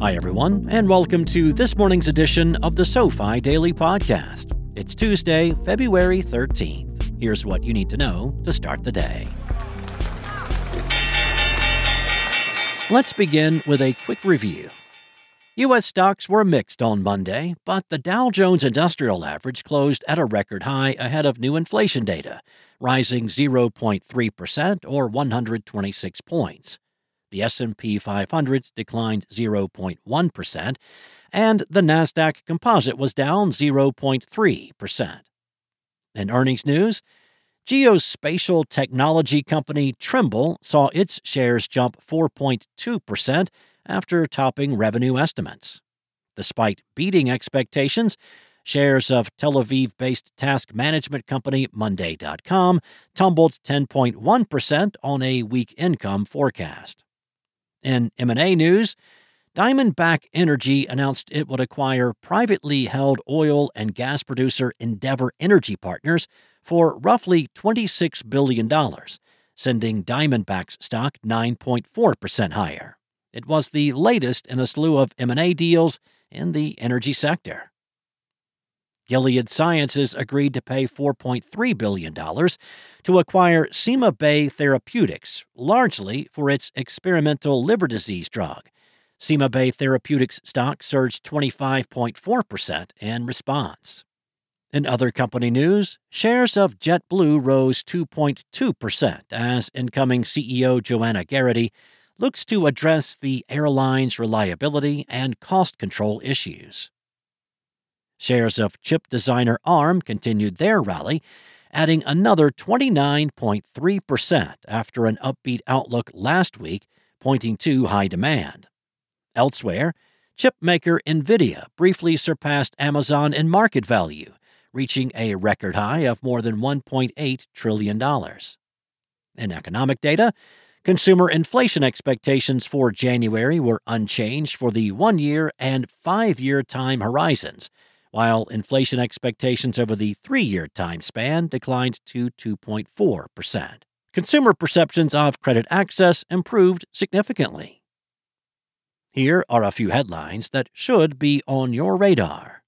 Hi everyone, and welcome to this morning's edition of the SoFi Daily Podcast. It's Tuesday, February 13th. Here's what you need to know to start the day. Let's begin with a quick review. U.S. stocks were mixed on Monday, but the Dow Jones Industrial Average closed at a record high ahead of new inflation data, rising 0.3% or 126 points. The S&P 500 declined 0.1%, and the Nasdaq Composite was down 0.3%. In earnings news, geospatial technology company Trimble saw its shares jump 4.2%, after topping revenue estimates. Despite beating expectations, shares of Tel Aviv-based task management company Monday.com tumbled 10.1% on a weak income forecast. In M&A news, Diamondback Energy announced it would acquire privately held oil and gas producer Endeavor Energy Partners for roughly $26 billion, sending Diamondback's stock 9.4% higher. It was the latest in a slew of M&A deals in the energy sector. Gilead Sciences agreed to pay $4.3 billion to acquire CymaBay Therapeutics, largely for its experimental liver disease drug. CymaBay Therapeutics stock surged 25.4% in response. In other company news, shares of JetBlue rose 2.2% as incoming CEO Joanna Garrity looks to address the airline's reliability and cost control issues. Shares of chip designer ARM continued their rally, adding another 29.3% after an upbeat outlook last week, pointing to high demand. Elsewhere, chip maker NVIDIA briefly surpassed Amazon in market value, reaching a record high of more than $1.8 trillion. In economic data, consumer inflation expectations for January were unchanged for the 1-year and 5-year time horizons, while inflation expectations over the 3-year time span declined to 2.4%. Consumer perceptions of credit access improved significantly. Here are a few headlines that should be on your radar.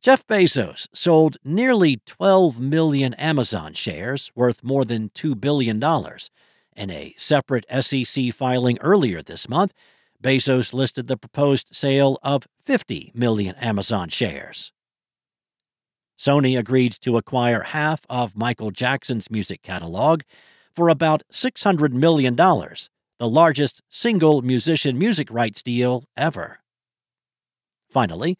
Jeff Bezos sold nearly 12 million Amazon shares worth more than $2 billion. In a separate SEC filing earlier this month, Bezos listed the proposed sale of 50 million Amazon shares. Sony agreed to acquire half of Michael Jackson's music catalog for about $600 million, the largest single musician music rights deal ever. Finally,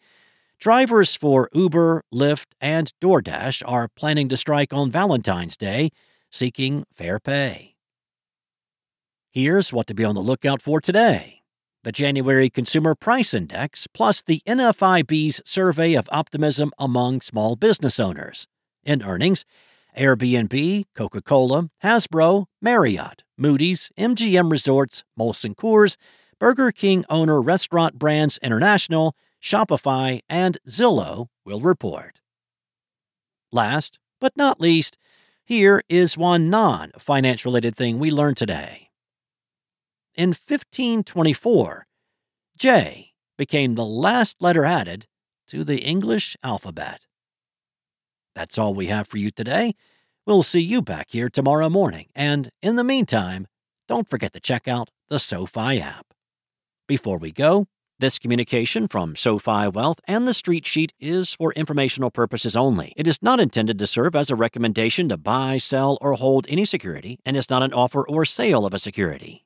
drivers for Uber, Lyft, and DoorDash are planning to strike on Valentine's Day, seeking fair pay. Here's what to be on the lookout for today. The January Consumer Price Index plus the NFIB's survey of optimism among small business owners. In earnings, Airbnb, Coca-Cola, Hasbro, Marriott, Moody's, MGM Resorts, Molson Coors, Burger King owner Restaurant Brands International, Shopify, and Zillow will report. Last but not least, here is one non-finance related thing we learned today. In 1524, J became the last letter added to the English alphabet. That's all we have for you today. We'll see you back here tomorrow morning. And in the meantime, don't forget to check out the SoFi app. Before we go, this communication from SoFi Wealth and the Street Sheet is for informational purposes only. It is not intended to serve as a recommendation to buy, sell, or hold any security, and is not an offer or sale of a security.